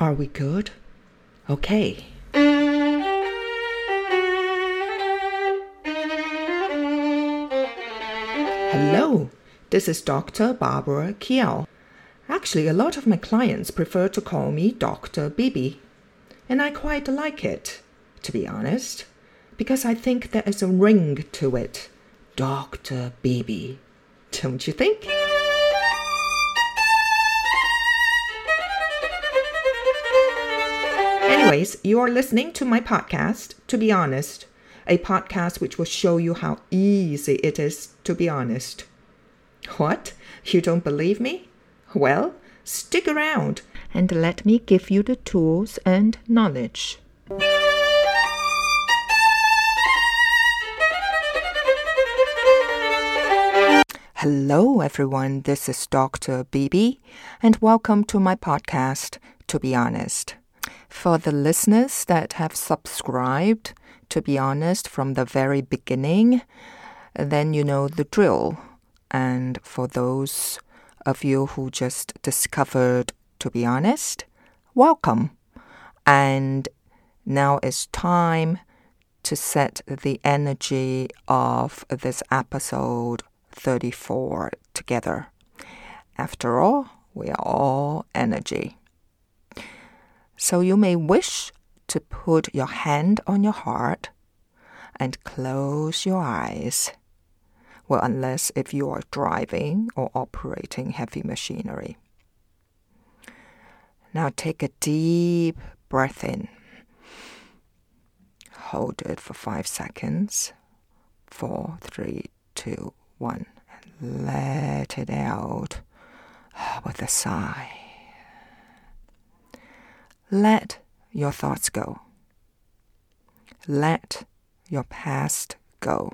Are we good? Okay. Hello, this is Dr. Barbara Kiel. Actually, a lot of my clients prefer to call me Dr. Bibi, and I quite like it, to be honest, because I think there is a ring to it. Dr. Bibi, don't you think? Anyways, you are listening to my podcast, To Be Honest, a podcast which will show you how easy it is to be honest. What? You don't believe me? Well, stick around and let me give you the tools and knowledge. Hello everyone, this is Dr. Bibi and welcome to my podcast, To Be Honest. For the listeners that have subscribed, To Be Honest, from the very beginning, then you know the drill. And for those of you who just discovered To Be Honest, welcome. And now it's time to set the energy of this episode 34 together. After all, we are all energy. So you may wish to put your hand on your heart and close your eyes. Well, unless if you are driving or operating heavy machinery. Now take a deep breath in. Hold it for 5 seconds. 4, 3, 2, 1. And let it out with a sigh. Let your thoughts go. Let your past go.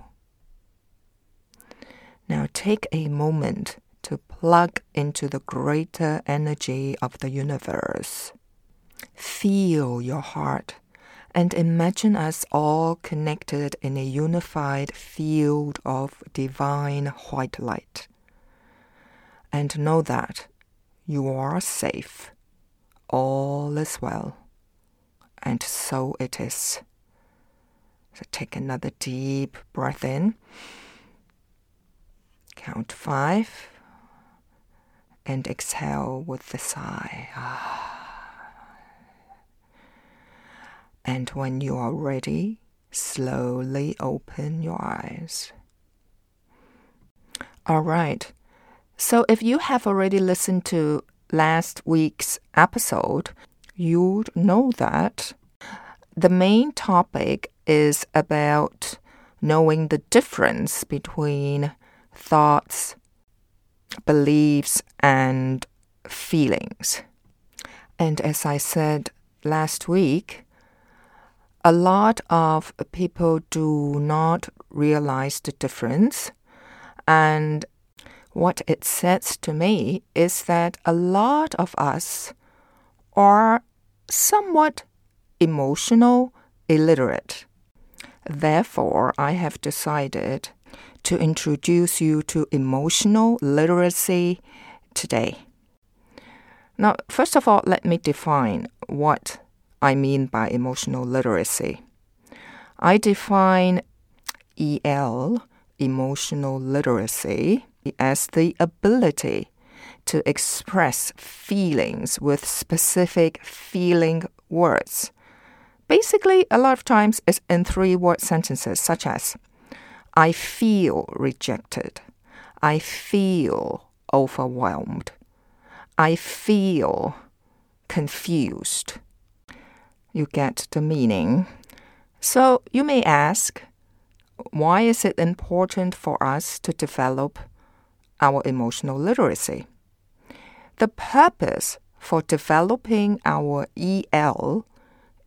Now take a moment to plug into the greater energy of the universe. Feel your heart and imagine us all connected in a unified field of divine white light. And know that you are safe. All is well, and so it is. So take another deep breath in. Count 5, and exhale with a sigh. And when you are ready, slowly open your eyes. All right. So if you have already listened to last week's episode, you'd know that the main topic is about knowing the difference between thoughts, beliefs, and feelings. And as I said last week, a lot of people do not realize the difference, and what it says to me is that a lot of us are somewhat emotional illiterate. Therefore, I have decided to introduce you to emotional literacy today. Now, first of all, let me define what I mean by emotional literacy. I define EL, emotional literacy, as the ability to express feelings with specific feeling words. Basically, a lot of times it's in 3-word sentences, such as, I feel rejected. I feel overwhelmed. I feel confused. You get the meaning. So you may ask, why is it important for us to develop our emotional literacy? The purpose for developing our EL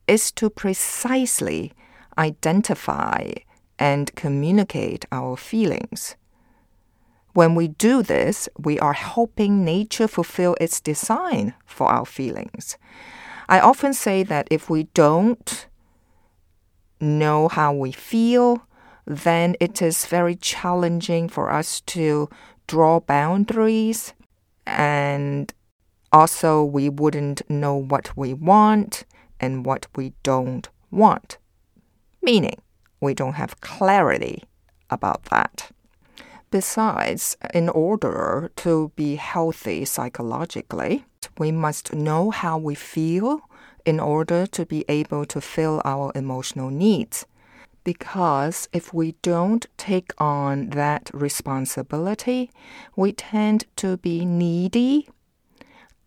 is to precisely identify and communicate our feelings. When we do this, we are helping nature fulfill its design for our feelings. I often say that if we don't know how we feel, then it is very challenging for us to draw boundaries and Also, we wouldn't know what we want and what we don't want, meaning we don't have clarity about that. Besides, in order to be healthy psychologically, we must know how we feel in order to be able to fill our emotional needs. Because if we don't take on that responsibility, we tend to be needy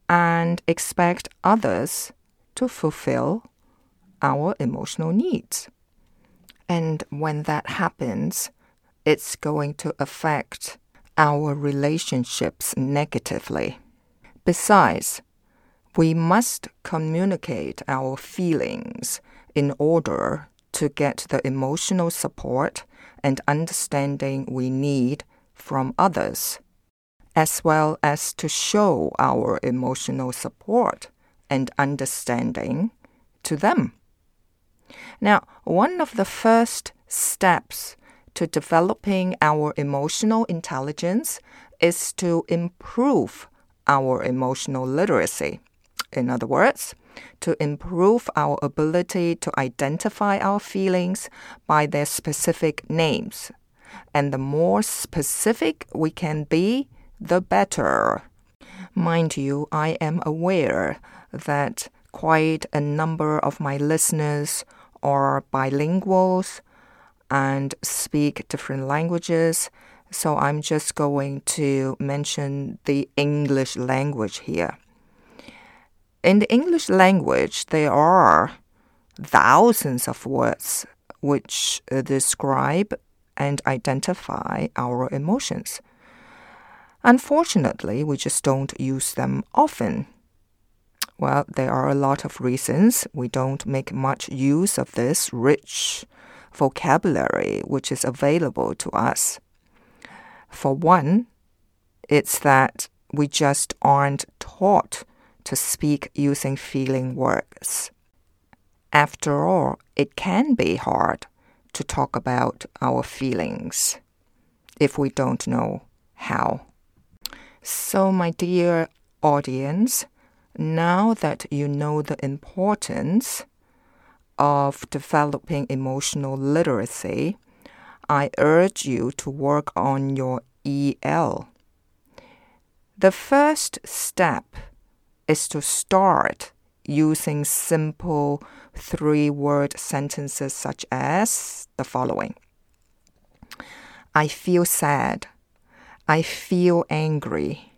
and expect others to fulfill our emotional needs. And when that happens, it's going to affect our relationships negatively. Besides, we must communicate our feelings in order to get the emotional support and understanding we need from others, as well as to show our emotional support and understanding to them. Now, one of the first steps to developing our emotional intelligence is to improve our emotional literacy. In other words, to improve our ability to identify our feelings by their specific names. And the more specific we can be, the better. Mind you, I am aware that quite a number of my listeners are bilinguals and speak different languages, so I'm just going to mention the English language here. In the English language, there are thousands of words which describe and identify our emotions. Unfortunately, we just don't use them often. Well, there are a lot of reasons we don't make much use of this rich vocabulary which is available to us. For one, it's that we just aren't taught to speak using feeling words. After all, it can be hard to talk about our feelings if we don't know how. So, my dear audience, now that you know the importance of developing emotional literacy, I urge you to work on your EL. The first step is to start using simple 3-word sentences such as the following. I feel sad. I feel angry.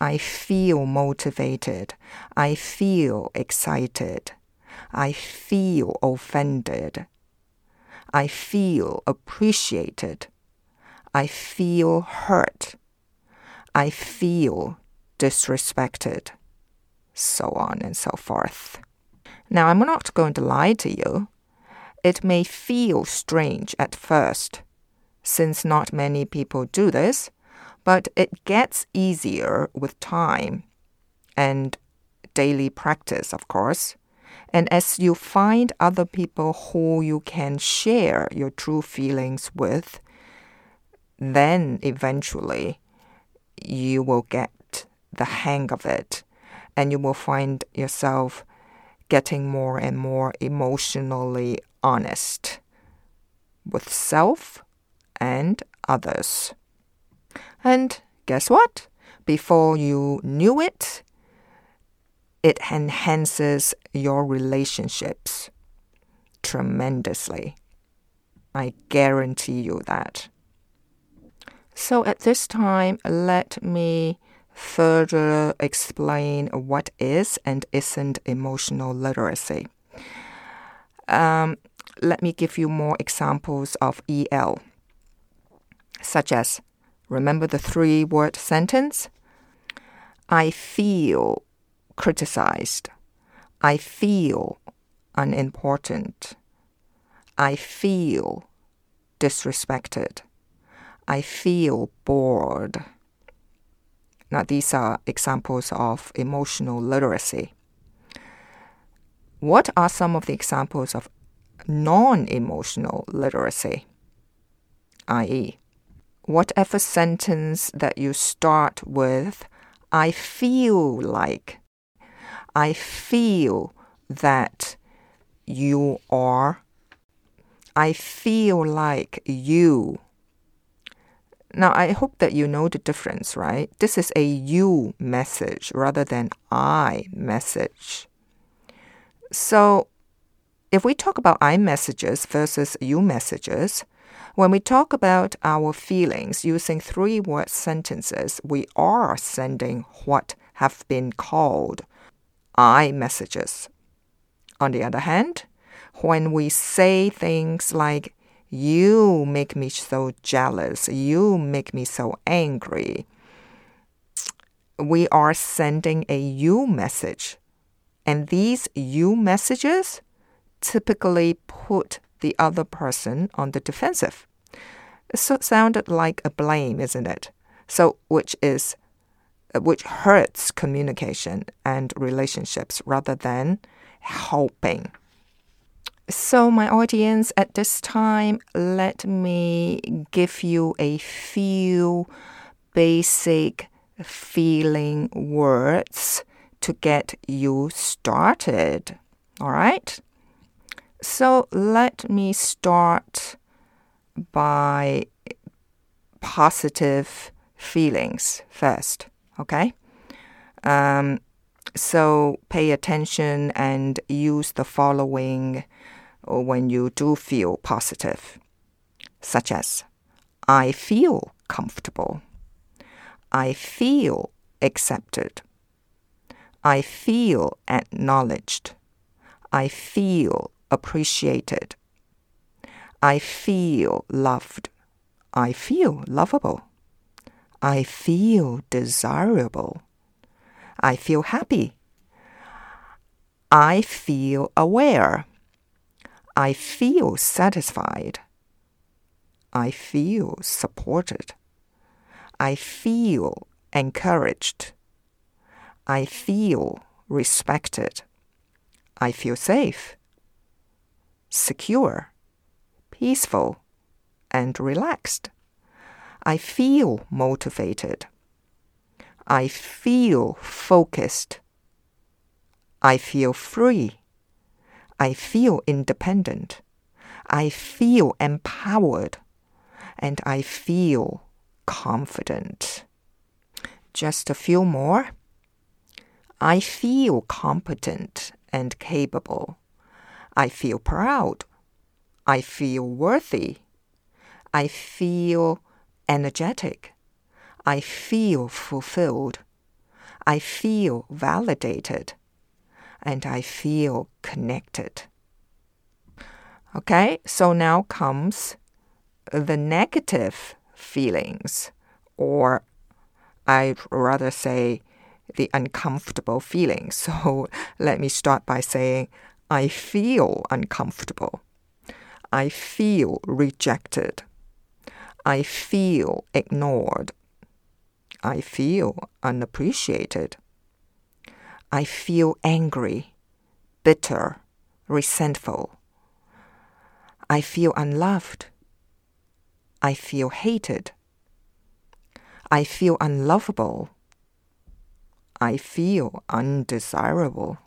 I feel motivated. I feel excited. I feel offended. I feel appreciated. I feel hurt. I feel disrespected. So on and so forth. Now, I'm not going to lie to you. It may feel strange at first, since not many people do this, but it gets easier with time and daily practice, of course. And as you find other people who you can share your true feelings with, then eventually you will get the hang of it. And you will find yourself getting more and more emotionally honest with self and others. And guess what? Before you knew it, it enhances your relationships tremendously. I guarantee you that. So at this time, let me further explain what is and isn't emotional literacy. Let me give you more examples of EL, such as, remember the 3-word sentence? I feel criticized. I feel unimportant. I feel disrespected. I feel bored. Now, these are examples of emotional literacy. What are some of the examples of non-emotional literacy? i.e., whatever sentence that you start with, I feel like I feel that you are. I feel like you. Now, I hope that you know the difference, right? This is a you message rather than I message. So, if we talk about I messages versus you messages, when we talk about our feelings using three-word sentences, we are sending what have been called I messages. On the other hand, when we say things like, you make me so jealous, you make me so angry, we are sending a you message. And these you messages typically put the other person on the defensive. So it sounded like a blame, isn't it? So which hurts communication and relationships rather than helping. So my audience, at this time, let me give you a few basic feeling words to get you started. All right? So let me start by positive feelings first, okay? So pay attention and use the following when you do feel positive, such as, I feel comfortable. I feel accepted. I feel acknowledged. I feel appreciated. I feel loved. I feel lovable. I feel desirable. I feel happy. I feel aware. I feel satisfied. I feel supported. I feel encouraged. I feel respected. I feel safe, secure, peaceful, and relaxed. I feel motivated. I feel focused. I feel free. I feel independent. I feel empowered. And I feel confident. Just a few more. I feel competent and capable. I feel proud. I feel worthy. I feel energetic. I feel fulfilled. I feel validated. And I feel connected. Okay, so now comes the negative feelings, or I'd rather say the uncomfortable feelings. So let me start by saying, I feel uncomfortable. I feel rejected. I feel ignored. I feel unappreciated. I feel angry, bitter, resentful. I feel unloved. I feel hated. I feel unlovable. I feel undesirable.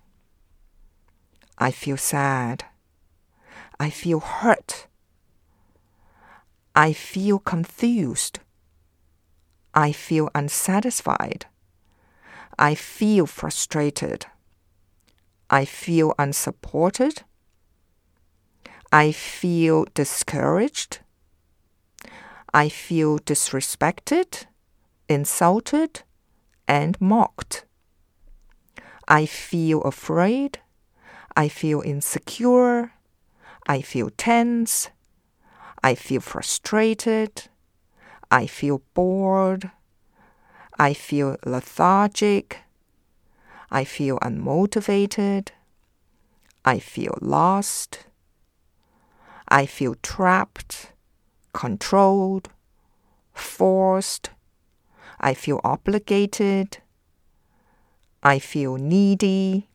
I feel sad. I feel hurt. I feel confused. I feel unsatisfied. I feel frustrated. I feel unsupported. I feel discouraged. I feel disrespected, insulted, and mocked. I feel afraid. I feel insecure. I feel tense. I feel frustrated. I feel bored. I feel lethargic. I feel unmotivated. I feel lost. I feel trapped, controlled, forced. I feel obligated. I feel needy.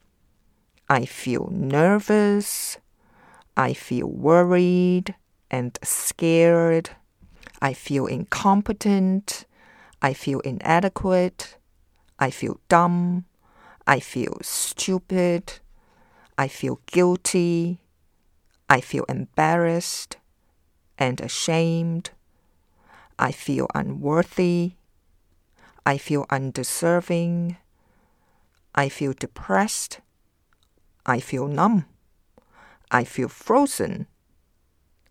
I feel nervous. I feel worried and scared. I feel incompetent. I feel inadequate. I feel dumb. I feel stupid, I feel guilty, I feel embarrassed and ashamed, I feel unworthy, I feel undeserving, I feel depressed, I feel numb, I feel frozen,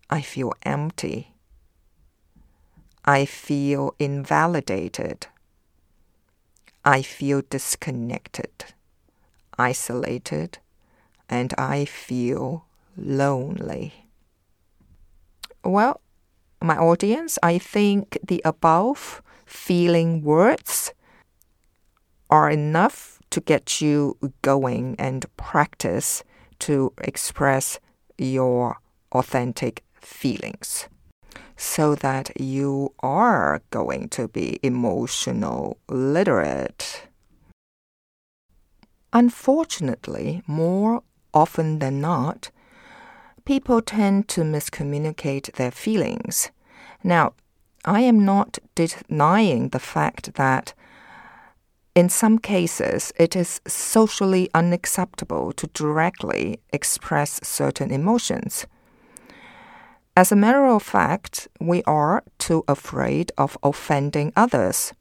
I feel empty, I feel invalidated, I feel disconnected, isolated, and I feel lonely. Well, my audience, I think the above feeling words are enough to get you going and practice to express your authentic feelings so that you are going to be emotional literate. Unfortunately, more often than not, people tend to miscommunicate their feelings. Now, I am not denying the fact that in some cases it is socially unacceptable to directly express certain emotions. As a matter of fact, we are too afraid of offending others,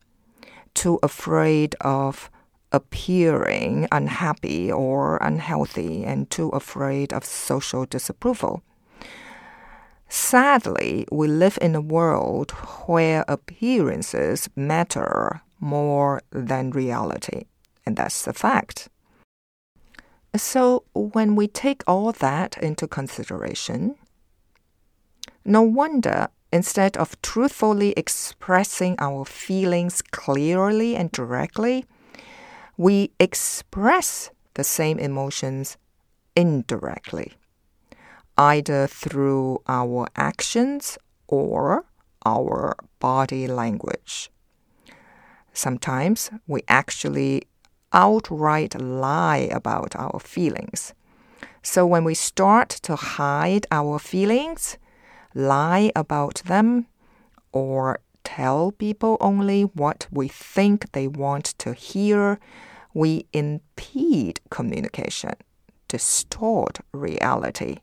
too afraid of appearing unhappy or unhealthy, and too afraid of social disapproval. Sadly, we live in a world where appearances matter more than reality, and that's the fact. So when we take all that into consideration, no wonder instead of truthfully expressing our feelings clearly and directly, we express the same emotions indirectly, either through our actions or our body language. Sometimes we actually outright lie about our feelings. So when we start to hide our feelings, lie about them, or tell people only what we think they want to hear, we impede communication, distort reality,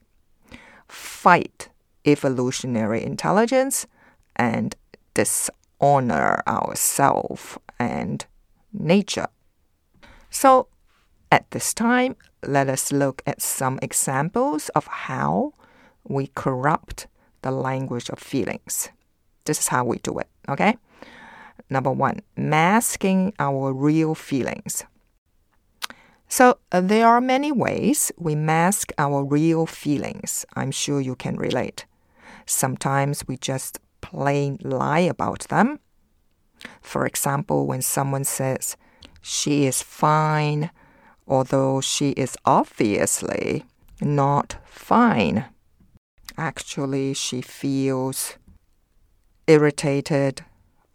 fight evolutionary intelligence, and dishonor ourselves and nature. So, at this time, let us look at some examples of how we corrupt the language of feelings. This is how we do it, okay? Number one, masking our real feelings. So there are many ways we mask our real feelings. I'm sure you can relate. Sometimes we just plain lie about them. For example, when someone says, she is fine, although she is obviously not fine. Actually, she feels irritated,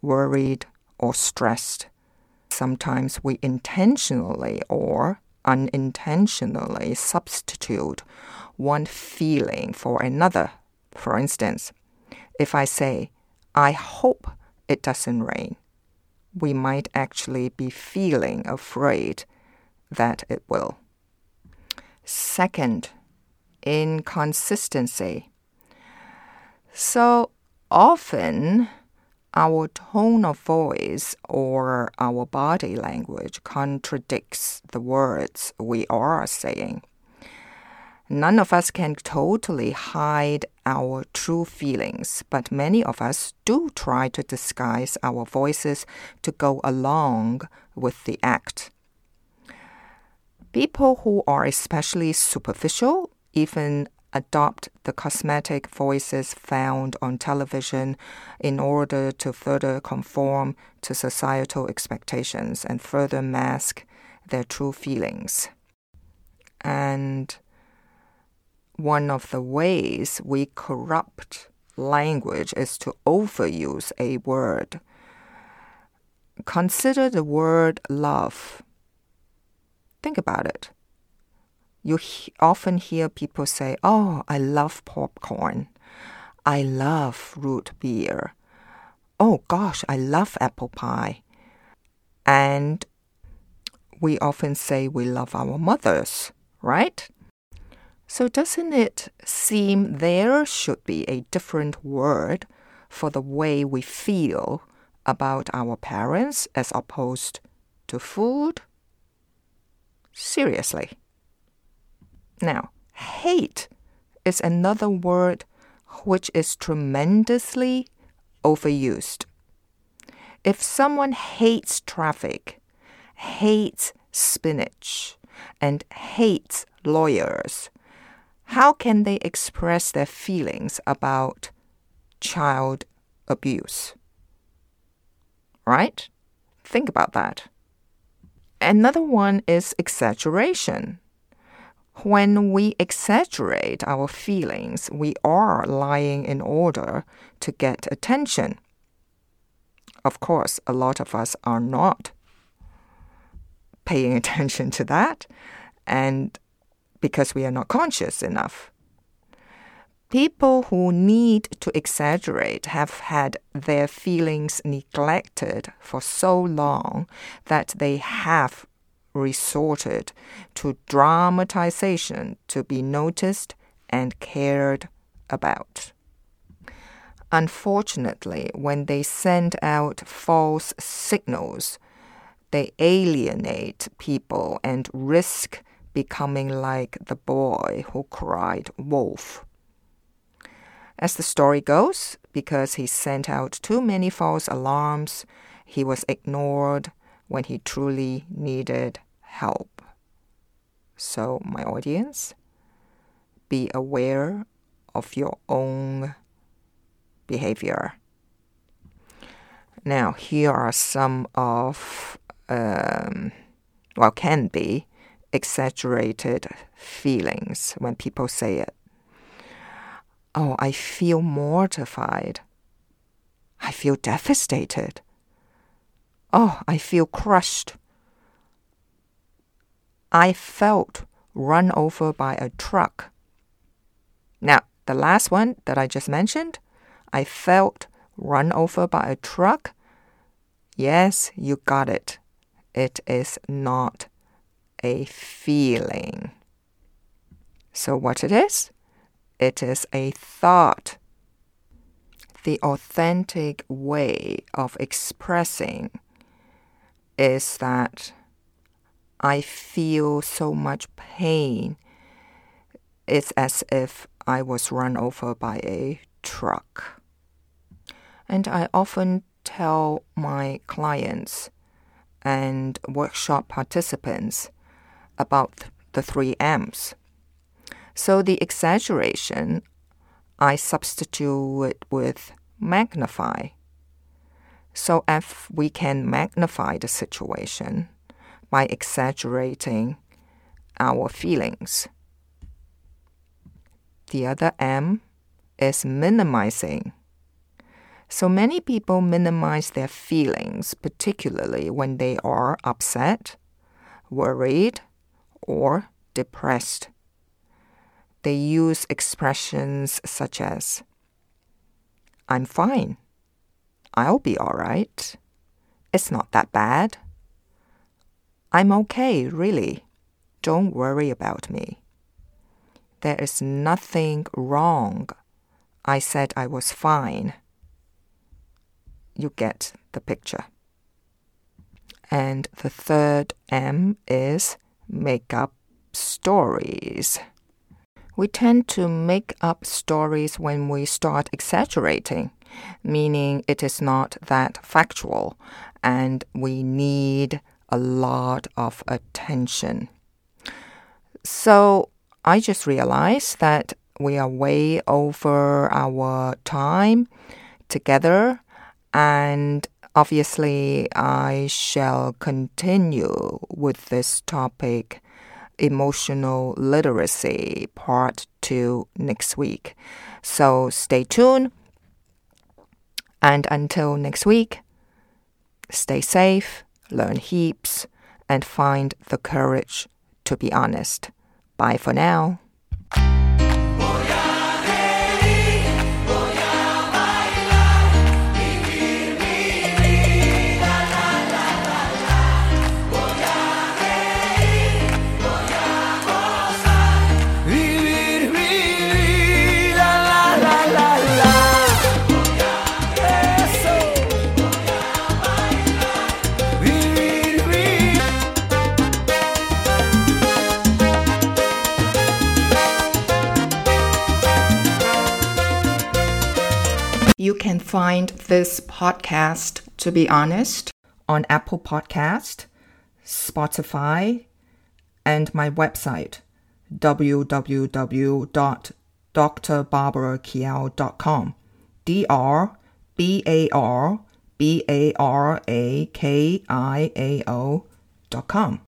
worried, or stressed. Sometimes we intentionally or unintentionally substitute one feeling for another. For instance, if I say, I hope it doesn't rain, we might actually be feeling afraid that it will. Second, inconsistency. So, often, our tone of voice or our body language contradicts the words we are saying. None of us can totally hide our true feelings, but many of us do try to disguise our voices to go along with the act. People who are especially superficial even adopt the cosmetic voices found on television in order to further conform to societal expectations and further mask their true feelings. And one of the ways we corrupt language is to overuse a word. Consider the word love. Think about it. You often hear people say, oh, I love popcorn. I love root beer. Oh, gosh, I love apple pie. And we often say we love our mothers, right? So doesn't it seem there should be a different word for the way we feel about our parents as opposed to food? Seriously. Now, hate is another word which is tremendously overused. If someone hates traffic, hates spinach, and hates lawyers, how can they express their feelings about child abuse? Right? Think about that. Another one is exaggeration. When we exaggerate our feelings, we are lying in order to get attention. Of course, a lot of us are not paying attention to that, and because we are not conscious enough. People who need to exaggerate have had their feelings neglected for so long that they have resorted to dramatization to be noticed and cared about. Unfortunately, when they send out false signals, they alienate people and risk becoming like the boy who cried wolf. As the story goes, because he sent out too many false alarms, he was ignored when he truly needed help. So, my audience, be aware of your own behavior. Now, here are some of, can be exaggerated feelings when people say it. Oh, I feel mortified. I feel devastated. Oh, I feel crushed. I felt run over by a truck. Now, the last one that I just mentioned, I felt run over by a truck. Yes, you got it. It is not a feeling. So what it is? It is a thought. The authentic way of expressing is that I feel so much pain. It's as if I was run over by a truck. And I often tell my clients and workshop participants about the 3 M's. So the exaggeration, I substitute it with magnify. So if we can magnify the situation by exaggerating our feelings. The other M is minimizing. So many people minimize their feelings, particularly when they are upset, worried, or depressed. They use expressions such as, I'm fine. I'll be all right. It's not that bad. I'm okay, really. Don't worry about me. There is nothing wrong. I said I was fine. You get the picture. And the third M is make up stories. We tend to make up stories when we start exaggerating, meaning it is not that factual and we need a lot of attention. So I just realized that we are way over our time together, and obviously I shall continue with this topic, emotional literacy, part 2 next week. So stay tuned. And until next week, stay safe, learn heaps, and find the courage to be honest. Bye for now. You can find this podcast, To Be Honest, on Apple Podcast, Spotify, and my website, www.drbarakiao.com. drbarakiao.com.